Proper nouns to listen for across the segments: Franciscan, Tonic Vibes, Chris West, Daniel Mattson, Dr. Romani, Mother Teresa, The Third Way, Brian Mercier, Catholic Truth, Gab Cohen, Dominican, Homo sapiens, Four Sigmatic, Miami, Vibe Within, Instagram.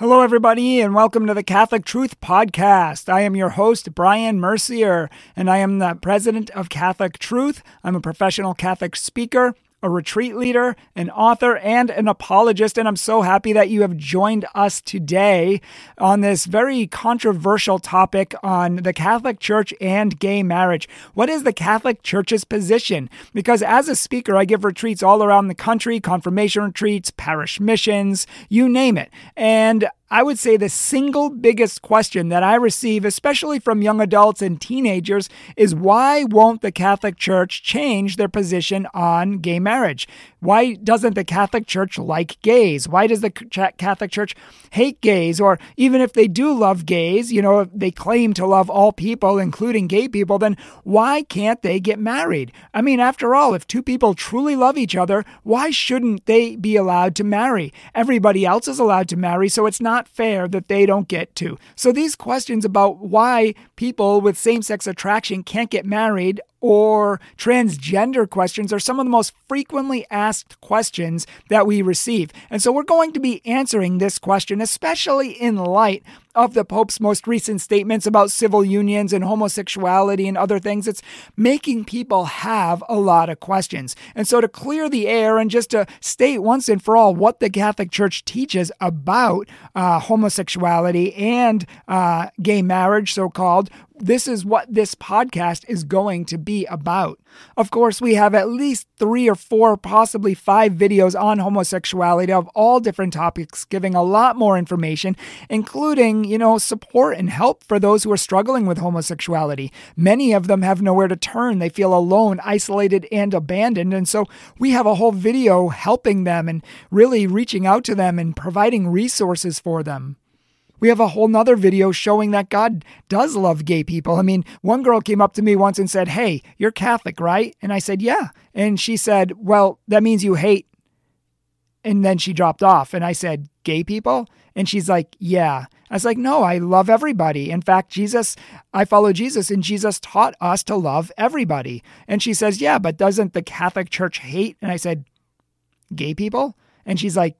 Hello, everybody, and welcome to the Catholic Truth Podcast. I am your host, Brian Mercier, and I am the president of Catholic Truth. I'm a professional Catholic speaker, a retreat leader, an author, and an apologist, and I'm so happy that you have joined us today on this very controversial topic on the Catholic Church and gay marriage. What is the Catholic Church's position? Because as a speaker, I give retreats all around the country, confirmation retreats, parish missions, you name it, and I would say the single biggest question that I receive, especially from young adults and teenagers, is why won't the Catholic Church change their position on gay marriage? Why doesn't the Catholic Church like gays? Why does the Catholic Church hate gays? Or even if they do love gays, you know, they claim to love all people, including gay people, then why can't they get married? I mean, after all, if two people truly love each other, why shouldn't they be allowed to marry? Everybody else is allowed to marry, so it's not fair that they don't get to. So these questions about why people with same-sex attraction can't get married or transgender questions are some of the most frequently asked questions that we receive. And so we're going to be answering this question, especially in light of the Pope's most recent statements about civil unions and homosexuality and other things. It's making people have a lot of questions. And so to clear the air and just to state once and for all what the Catholic Church teaches about homosexuality and gay marriage, so-called, this is what this podcast is going to be about. Of course, we have at least 3 or 4, possibly 5 videos on homosexuality of all different topics, giving a lot more information, including, you know, support and help for those who are struggling with homosexuality. Many of them have nowhere to turn. They feel alone, isolated, and abandoned. And so we have a whole video helping them and really reaching out to them and providing resources for them. We have a whole nother video showing that God does love gay people. I mean, one girl came up to me once and said, "Hey, you're Catholic, right?" And I said, "Yeah." And she said, "Well, that means you hate." And then she dropped off. And I said, "Gay people?" And she's like, "Yeah." I was like, "No, I love everybody. In fact, I follow Jesus, and Jesus taught us to love everybody." And she says, "Yeah, but doesn't the Catholic Church hate?" And I said, "Gay people?" And she's like,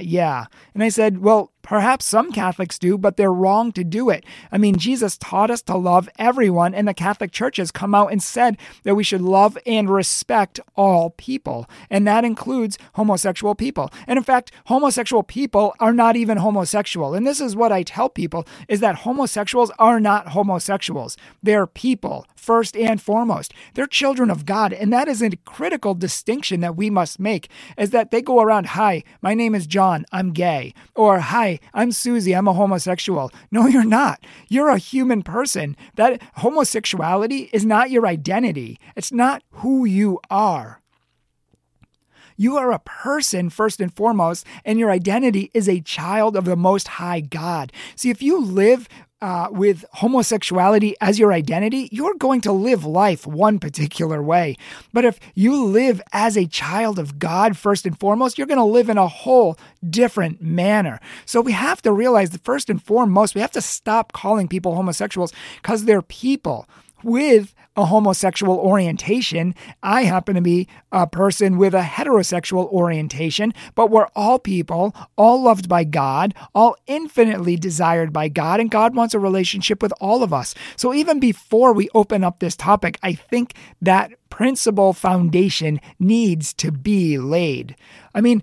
"Yeah." And I said, "Well, perhaps some Catholics do, but they're wrong to do it. I mean, Jesus taught us to love everyone, and the Catholic Church has come out and said that we should love and respect all people, and that includes homosexual people. And in fact, homosexual people are not even homosexual. And this is what I tell people, is that homosexuals are not homosexuals. They're people, first and foremost. They're children of God, and that is a critical distinction that we must make, is that they go around, "Hi, my name is John, I'm gay," or "Hi, I'm Susie, I'm a homosexual." No, you're not. You're a human person. That homosexuality is not your identity. It's not who you are. You are a person first and foremost, and your identity is a child of the Most High God. See, if you live with homosexuality as your identity, you're going to live life one particular way. But if you live as a child of God, first and foremost, you're going to live in a whole different manner. So we have to realize that first and foremost, we have to stop calling people homosexuals because they're people with a homosexual orientation. I happen to be a person with a heterosexual orientation, but we're all people, all loved by God, all infinitely desired by God, and God wants a relationship with all of us. So even before we open up this topic, I think that principle foundation needs to be laid. I mean,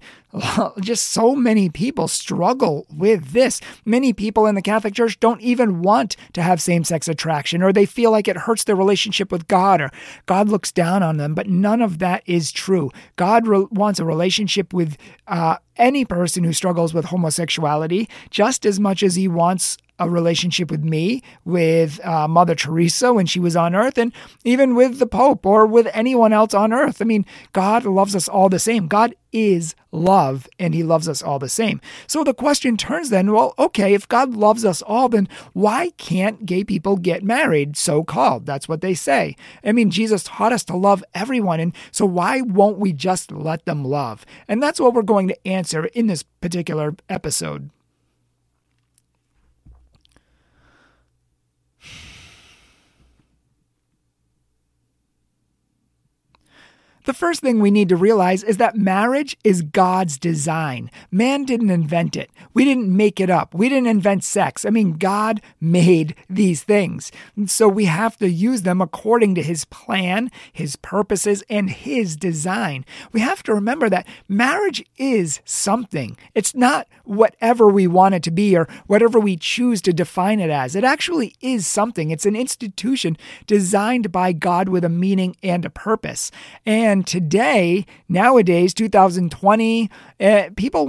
just so many people struggle with this. Many people in the Catholic Church don't even want to have same-sex attraction, or they feel like it hurts their relationship with God, or God looks down on them, but none of that is true. God wants a relationship with any person who struggles with homosexuality just as much as he wants a relationship with me, with Mother Teresa when she was on earth, and even with the Pope or with anyone else on earth. I mean, God loves us all the same. God is love, and he loves us all the same. So the question turns then, well, okay, if God loves us all, then why can't gay people get married, so-called? That's what they say. I mean, Jesus taught us to love everyone, and so why won't we just let them love? And that's what we're going to answer in this particular episode. The first thing we need to realize is that marriage is God's design. Man didn't invent it. We didn't make it up. We didn't invent sex. I mean, God made these things. So we have to use them according to his plan, his purposes, and his design. We have to remember that marriage is something. It's not whatever we want it to be or whatever we choose to define it as. It actually is something. It's an institution designed by God with a meaning and a purpose. And today, nowadays, 2020, people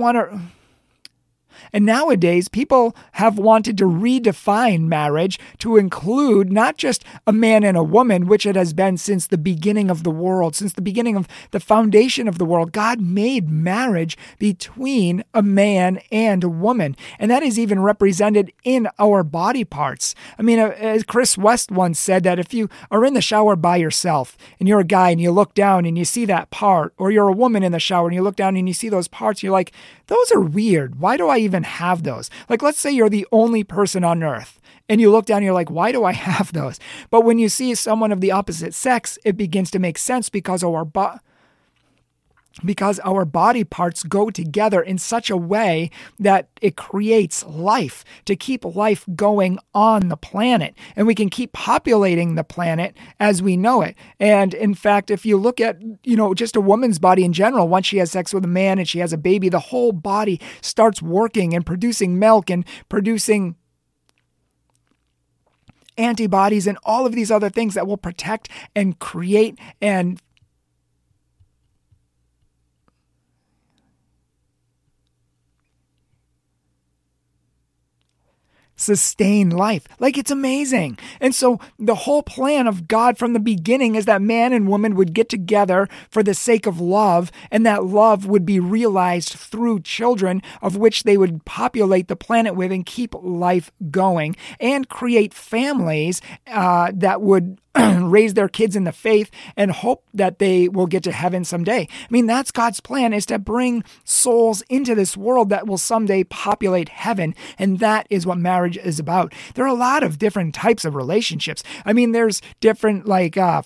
have wanted to redefine marriage to include not just a man and a woman, which it has been since the beginning of the world, since the beginning of the foundation of the world. God made marriage between a man and a woman, and that is even represented in our body parts. I mean, as Chris West once said, that if you are in the shower by yourself and you're a guy and you look down and you see that part, or you're a woman in the shower and you look down and you see those parts, you're like, those are weird. Why do I even have those? Like, let's say you're the only person on earth and you look down and you're like, why do I have those? But when you see someone of the opposite sex, it begins to make sense because our body parts go together in such a way that it creates life, to keep life going on the planet. And we can keep populating the planet as we know it. And in fact, if you look at, just a woman's body in general, once she has sex with a man and she has a baby, the whole body starts working and producing milk and producing antibodies and all of these other things that will protect and create and sustain life. Like, it's amazing. And so the whole plan of God from the beginning is that man and woman would get together for the sake of love, and that love would be realized through children of which they would populate the planet with and keep life going and create families that would raise their kids in the faith and hope that they will get to heaven someday. I mean, that's God's plan, is to bring souls into this world that will someday populate heaven. And that is what marriage is about. There are a lot of different types of relationships. I mean, there's different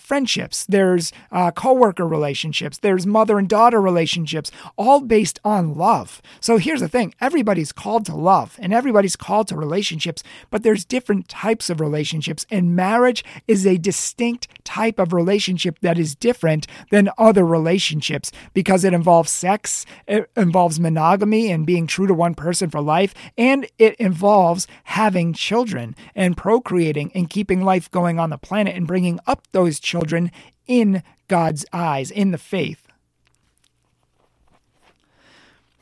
friendships, there's coworker relationships, there's mother and daughter relationships, all based on love. So here's the thing. Everybody's called to love and everybody's called to relationships, but there's different types of relationships, and marriage is a distinct type of relationship that is different than other relationships because it involves sex, it involves monogamy and being true to one person for life, and it involves having children and procreating and keeping life going on the planet and bringing up those children in God's eyes, in the faith.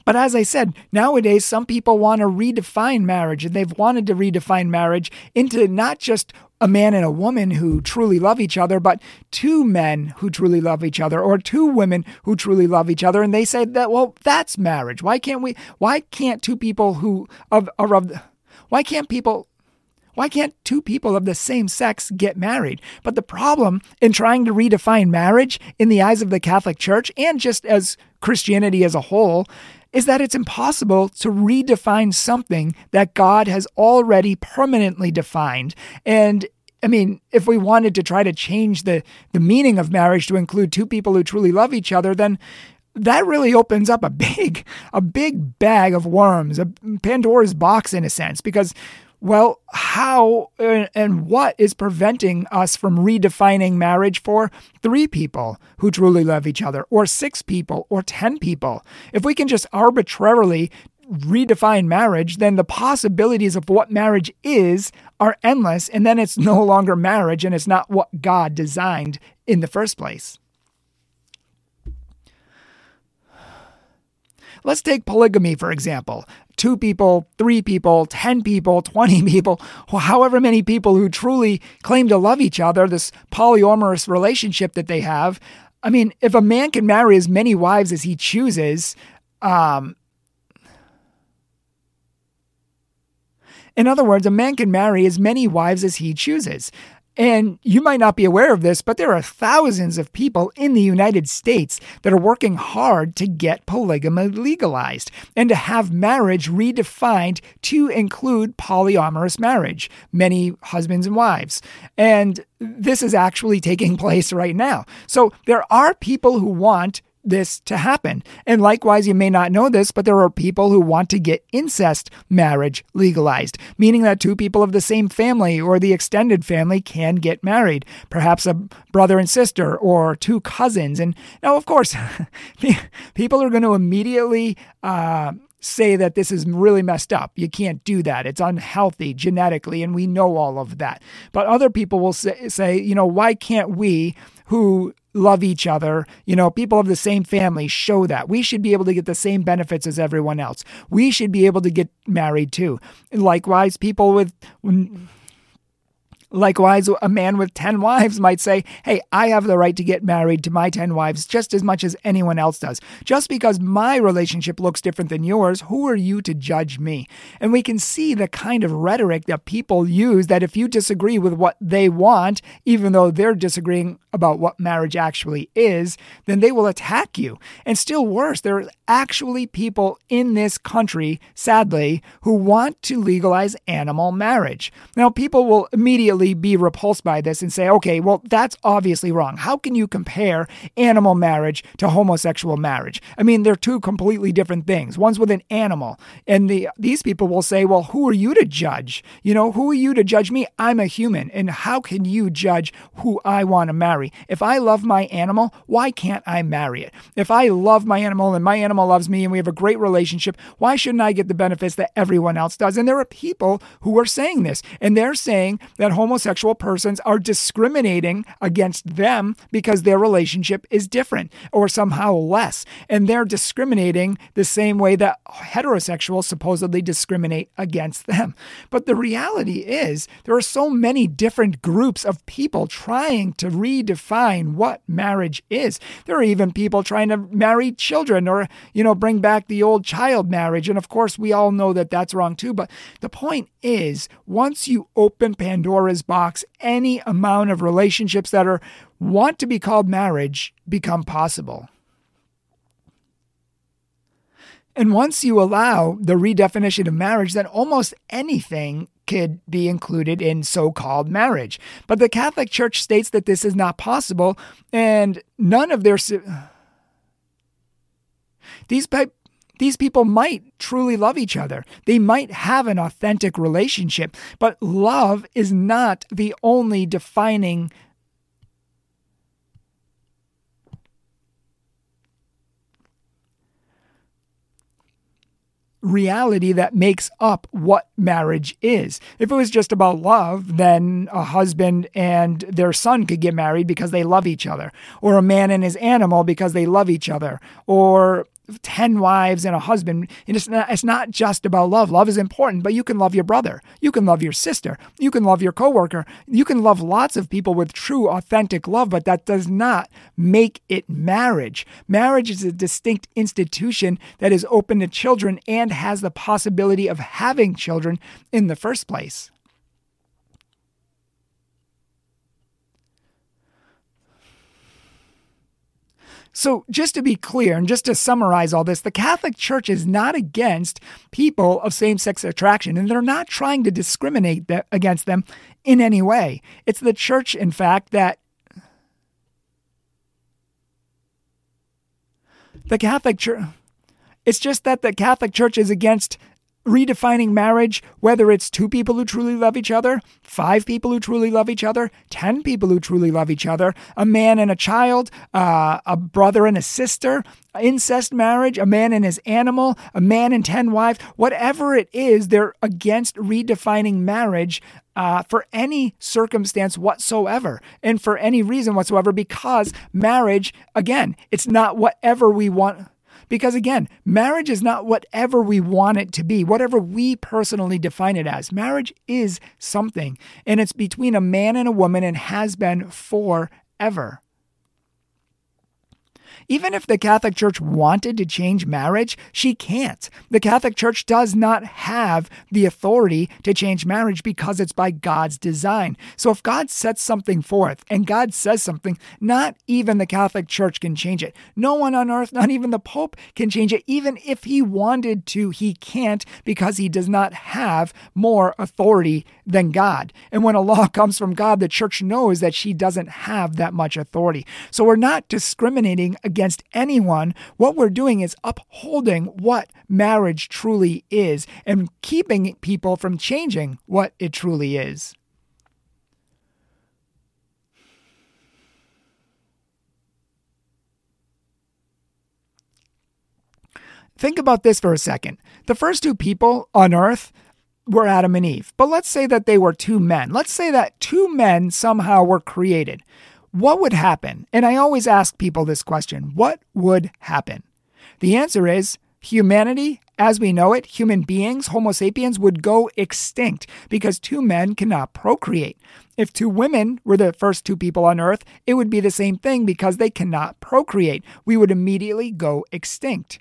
But as I said, nowadays, some people want to redefine marriage, and they've wanted to redefine marriage into not just a man and a woman who truly love each other, but two men who truly love each other, or two women who truly love each other. And they say that, well, that's marriage. Why can't two people of the same sex get married? But the problem in trying to redefine marriage in the eyes of the Catholic Church, and just as Christianity as a whole, is that it's impossible to redefine something that God has already permanently defined. And I mean, if we wanted to try to change the meaning of marriage to include two people who truly love each other, then that really opens up a big bag of worms, a Pandora's box in a sense, because, well, how and what is preventing us from redefining marriage for three people who truly love each other, or six people, or 10 people? If we can just arbitrarily redefine marriage, then the possibilities of what marriage is are endless, and then it's no longer marriage, and it's not what God designed in the first place. Let's take polygamy, for example. 2 people, 3 people, 10 people, 20 people, however many people who truly claim to love each other, this polyamorous relationship that they have. I mean, if a man can marry as many wives as he chooses, in other words, a man can marry as many wives as he chooses. And you might not be aware of this, but there are thousands of people in the United States that are working hard to get polygamy legalized and to have marriage redefined to include polyamorous marriage, many husbands and wives. And this is actually taking place right now. So there are people who want this to happen. And likewise, you may not know this, but there are people who want to get incest marriage legalized, meaning that two people of the same family or the extended family can get married, perhaps a brother and sister or two cousins. And now, of course, people are going to immediately say that this is really messed up. You can't do that. It's unhealthy genetically, and we know all of that. But other people will say, you know, why can't we who love each other, you know, people of the same family, show that? We should be able to get the same benefits as everyone else. We should be able to get married too. And likewise, Likewise, a man with 10 wives might say, hey, I have the right to get married to my 10 wives just as much as anyone else does. Just because my relationship looks different than yours, who are you to judge me? And we can see the kind of rhetoric that people use, that if you disagree with what they want, even though they're disagreeing about what marriage actually is, then they will attack you. And still worse, there are actually people in this country, sadly, who want to legalize animal marriage. Now, people will immediately be repulsed by this and say, okay, well, that's obviously wrong. How can you compare animal marriage to homosexual marriage? I mean, they're two completely different things. One's with an animal. And these people will say, well, who are you to judge? You know, who are you to judge me? I'm a human. And how can you judge who I want to marry? If I love my animal, why can't I marry it? If I love my animal and my animal loves me and we have a great relationship, why shouldn't I get the benefits that everyone else does? And there are people who are saying this, and they're saying that homosexual persons are discriminating against them because their relationship is different or somehow less. And they're discriminating the same way that heterosexuals supposedly discriminate against them. But the reality is there are so many different groups of people trying to redefine what marriage is. There are even people trying to marry children or, you know, bring back the old child marriage. And of course, we all know that that's wrong too. But the point is, once you open Pandora's box, any amount of relationships that want to be called marriage become possible. And once you allow the redefinition of marriage, then almost anything could be included in so-called marriage. But the Catholic Church states that this is not possible, and none of their... These people might truly love each other. They might have an authentic relationship, but love is not the only defining. Reality that makes up what marriage is. If it was just about love, then a husband and their son could get married because they love each other, or a man and his animal because they love each other, or 10 wives and a husband. And it's not just about love. Love is important, but you can love your brother. You can love your sister. You can love your coworker. You can love lots of people with true, authentic love, but that does not make it marriage. Marriage is a distinct institution that is open to children and has the possibility of having children in the first place. So just to be clear and just to summarize all this, the Catholic Church is not against people of same-sex attraction, and they're not trying to discriminate against them in any way. It's the Church, in fact, that the Catholic Church... It's just that the Catholic Church is against redefining marriage, whether it's two people who truly love each other, 5 people who truly love each other, 10 people who truly love each other, a man and a child, a brother and a sister, incest marriage, a man and his animal, a man and 10 wives, whatever it is, they're against redefining marriage for any circumstance whatsoever and for any reason whatsoever, because marriage, again, it's not whatever we want. Because again, marriage is not whatever we want it to be, whatever we personally define it as. Marriage is something, and it's between a man and a woman and has been forever. Even if the Catholic Church wanted to change marriage, she can't. The Catholic Church does not have the authority to change marriage because it's by God's design. So if God sets something forth and God says something, not even the Catholic Church can change it. No one on earth, not even the Pope, can change it. Even if he wanted to, he can't, because he does not have more authority than God. And when a law comes from God, the Church knows that she doesn't have that much authority. So we're not discriminating against anyone. What we're doing is upholding what marriage truly is and keeping people from changing what it truly is. Think about this for a second. The first two people on earth were Adam and Eve. But let's say that they were two men. Let's say that two men somehow were created. What would happen? And I always ask people this question. What would happen? The answer is humanity, as we know it, human beings, Homo sapiens, would go extinct because two men cannot procreate. If two women were the first two people on earth, it would be the same thing because they cannot procreate. We would immediately go extinct.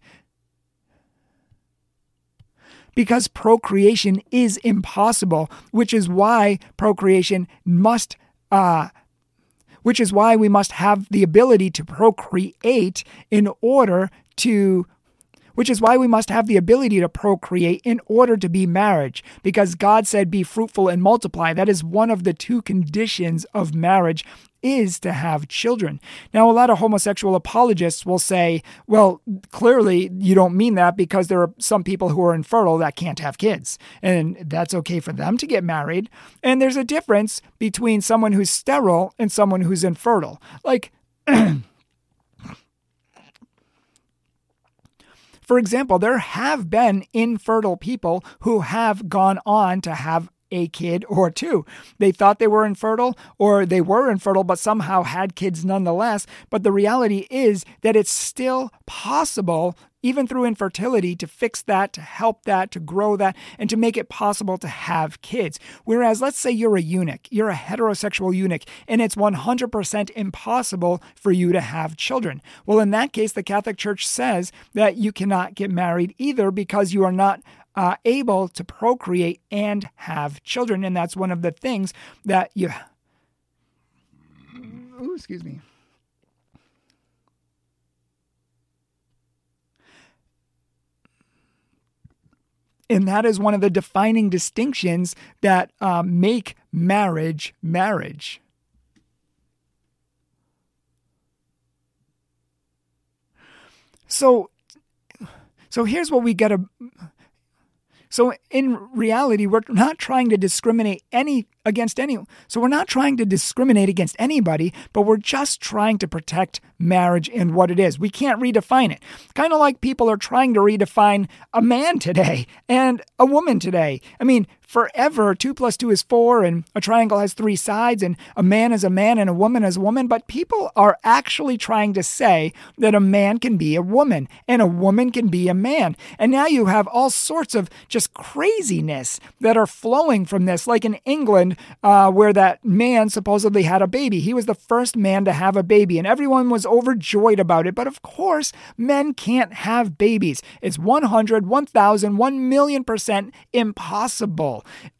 Because procreation is impossible, which is why procreation must, which is why we must have the ability to procreate in order to, which is why we must have the ability to procreate in order to be marriage, because God said, be fruitful and multiply. That is one of the two conditions of marriage, is to have children. Now, a lot of homosexual apologists will say, well, clearly you don't mean that because there are some people who are infertile that can't have kids, and that's okay for them to get married. And there's a difference between someone who's sterile and someone who's infertile. Like, for example, there have been infertile people who have gone on to have a kid or two. They thought they were infertile, or they were infertile but somehow had kids nonetheless. But the reality is that it's still possible, even through infertility, to fix that, to help that, to grow that, and to make it possible to have kids. Whereas, let's say you're a eunuch, you're a heterosexual eunuch, and it's 100% impossible for you to have children. Well, in that case, the Catholic Church says that you cannot get married either because you are not able to procreate and have children. And that's one of the things that you... Ooh, excuse me. And that is one of the defining distinctions that make marriage marriage. So here's what we get a... So in reality, we're not trying to discriminate against anyone. So we're not trying to discriminate against anybody, but we're just trying to protect marriage and what it is. We can't redefine it. Kind of like people are trying to redefine a man today and a woman today. I mean, forever, 2 + 2 is 4, and a triangle has 3 sides, and a man is a man and a woman is a woman. But people are actually trying to say that a man can be a woman and a woman can be a man. And now you have all sorts of just craziness that are flowing from this, like in England, where that man supposedly had a baby. He was the first man to have a baby, and everyone was overjoyed about it. But of course, men can't have babies. It's 100, 1,000, 1,000,000% impossible.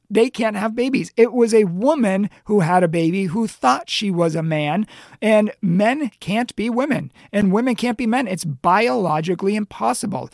They can't have babies. It was a woman who had a baby who thought she was a man, and men can't be women, and women can't be men. It's biologically impossible.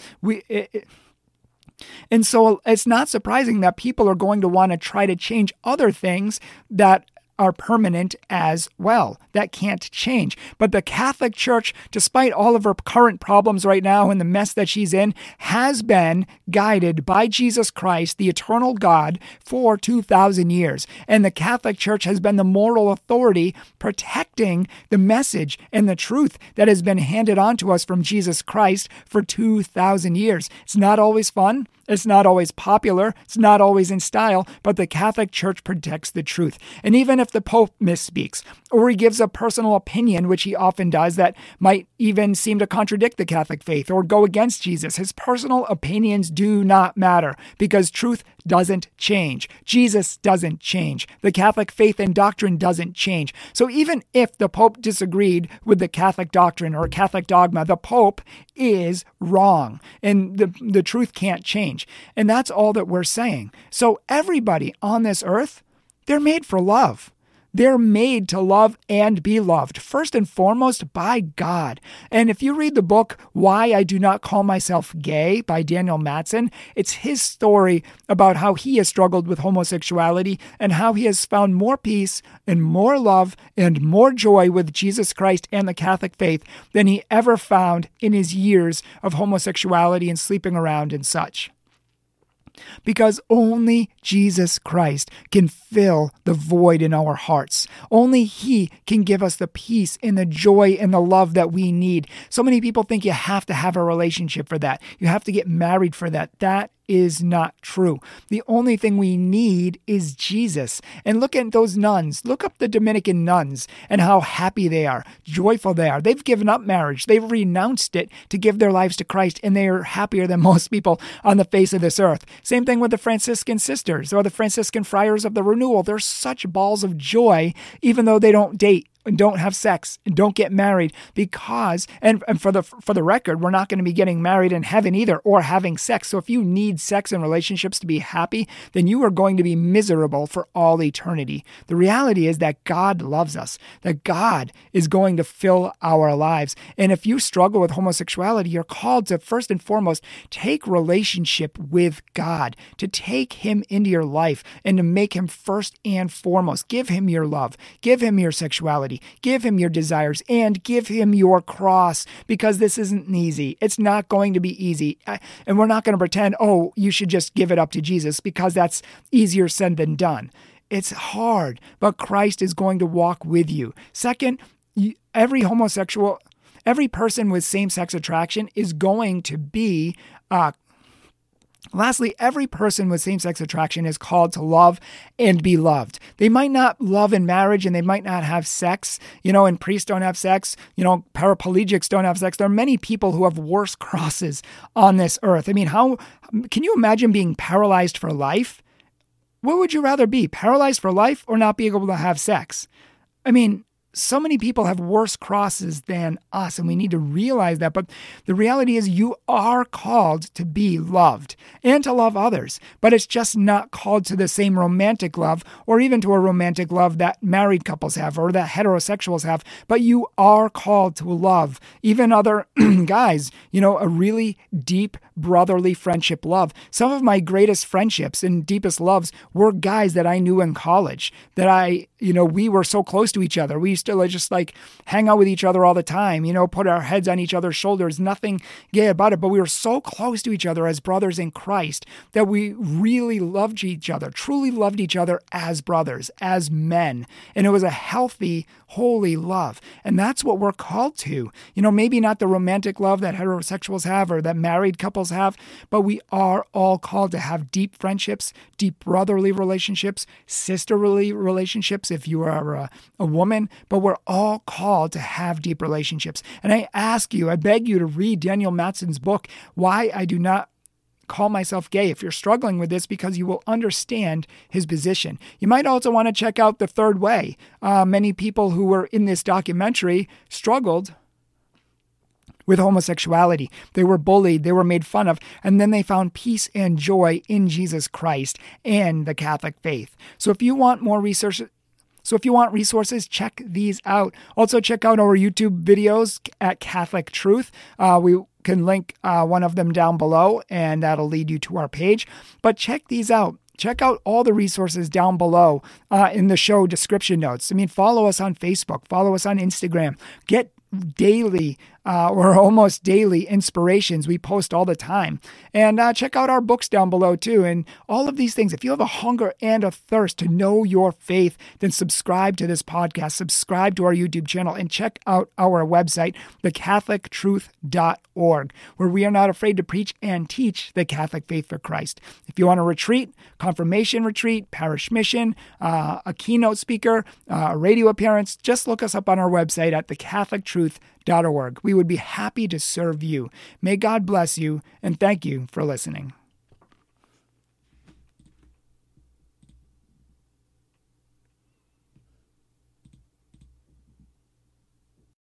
And so it's not surprising that people are going to want to try to change other things that are permanent as well. That can't change. But the Catholic Church, despite all of her current problems right now and the mess that she's in, has been guided by Jesus Christ, the eternal God, for 2,000 years. And the Catholic Church has been the moral authority protecting the message and the truth that has been handed on to us from Jesus Christ for 2,000 years. It's not always fun. It's not always popular. It's not always in style, but the Catholic Church protects the truth. And even if the Pope misspeaks, or he gives a personal opinion, which he often does, that might even seem to contradict the Catholic faith or go against Jesus, his personal opinions do not matter because truth doesn't change. Jesus doesn't change. The Catholic faith and doctrine doesn't change. So even if the Pope disagreed with the Catholic doctrine or Catholic dogma, the Pope is wrong, and the truth can't change. And that's all that we're saying. So everybody on this earth, they're made for love. They're made to love and be loved, first and foremost by God. And if you read the book, Why I Do Not Call Myself Gay by Daniel Mattson, it's his story about how he has struggled with homosexuality and how he has found more peace and more love and more joy with Jesus Christ and the Catholic faith than he ever found in his years of homosexuality and sleeping around and such. Because only Jesus Christ can fill the void in our hearts. Only He can give us the peace and the joy and the love that we need. So many people think you have to have a relationship for that. You have to get married for that. That is not true. The only thing we need is Jesus. And look at those nuns. Look up the Dominican nuns and how happy they are, joyful they are. They've given up marriage. They've renounced it to give their lives to Christ, and they are happier than most people on the face of this earth. Same thing with the Franciscan sisters or the Franciscan friars of the renewal. They're such balls of joy, even though they don't date and don't have sex and don't get married, because, and for the record, we're not going to be getting married in heaven either or having sex. So if you need sex and relationships to be happy, then you are going to be miserable for all eternity. The reality is that God loves us, that God is going to fill our lives. And if you struggle with homosexuality, you're called to first and foremost take relationship with God, to take Him into your life and to make Him first and foremost. Give Him your love, give Him your sexuality, give Him your desires, and give Him your cross, because this isn't easy. It's not going to be easy. And we're not going to pretend, oh, you should just give it up to Jesus, because that's easier said than done. It's hard, but Christ is going to walk with you. Second, every person with same-sex attraction is going to be Lastly, every person with same-sex attraction is called to love and be loved. They might not love in marriage and they might not have sex, and priests don't have sex, paraplegics don't have sex. There are many people who have worse crosses on this earth. I mean, how can you imagine being paralyzed for life? What would you rather be, paralyzed for life or not be able to have sex? I mean, so many people have worse crosses than us, and we need to realize that. But the reality is you are called to be loved and to love others, but it's just not called to the same romantic love or even to a romantic love that married couples have or that heterosexuals have. But you are called to love even other guys, a really deep brotherly friendship love. Some of my greatest friendships and deepest loves were guys that I knew in college that we were so close to each other. We used to just hang out with each other all the time, put our heads on each other's shoulders, nothing gay about it. But we were so close to each other as brothers in Christ that we really loved each other, truly loved each other as brothers, as men. And it was a healthy, holy love. And that's what we're called to. Maybe not the romantic love that heterosexuals have or that married couples have, but we are all called to have deep friendships, deep brotherly relationships, sisterly relationships if you are a woman, but we're all called to have deep relationships. And I beg you to read Daniel Mattson's book, Why I Do Not Call Myself Gay, if you're struggling with this, because you will understand his position. You might also want to check out The Third Way. Many people who were in this documentary struggled with homosexuality. They were bullied, they were made fun of, and then they found peace and joy in Jesus Christ and the Catholic faith. So if you want resources, check these out. Also, check out our YouTube videos at Catholic Truth. We can link one of them down below, and that'll lead you to our page. But check these out. Check out all the resources down below in the show description notes. I mean, follow us on Facebook. Follow us on Instagram. Get daily or almost daily inspirations. We post all the time. And check out our books down below too. And all of these things, if you have a hunger and a thirst to know your faith, then subscribe to this podcast, subscribe to our YouTube channel, and check out our website, thecatholictruth.org, where we are not afraid to preach and teach the Catholic faith for Christ. If you want a retreat, confirmation retreat, parish mission, a keynote speaker, a radio appearance, just look us up on our website at thecatholictruth.org. We would be happy to serve you. May God bless you, and thank you for listening.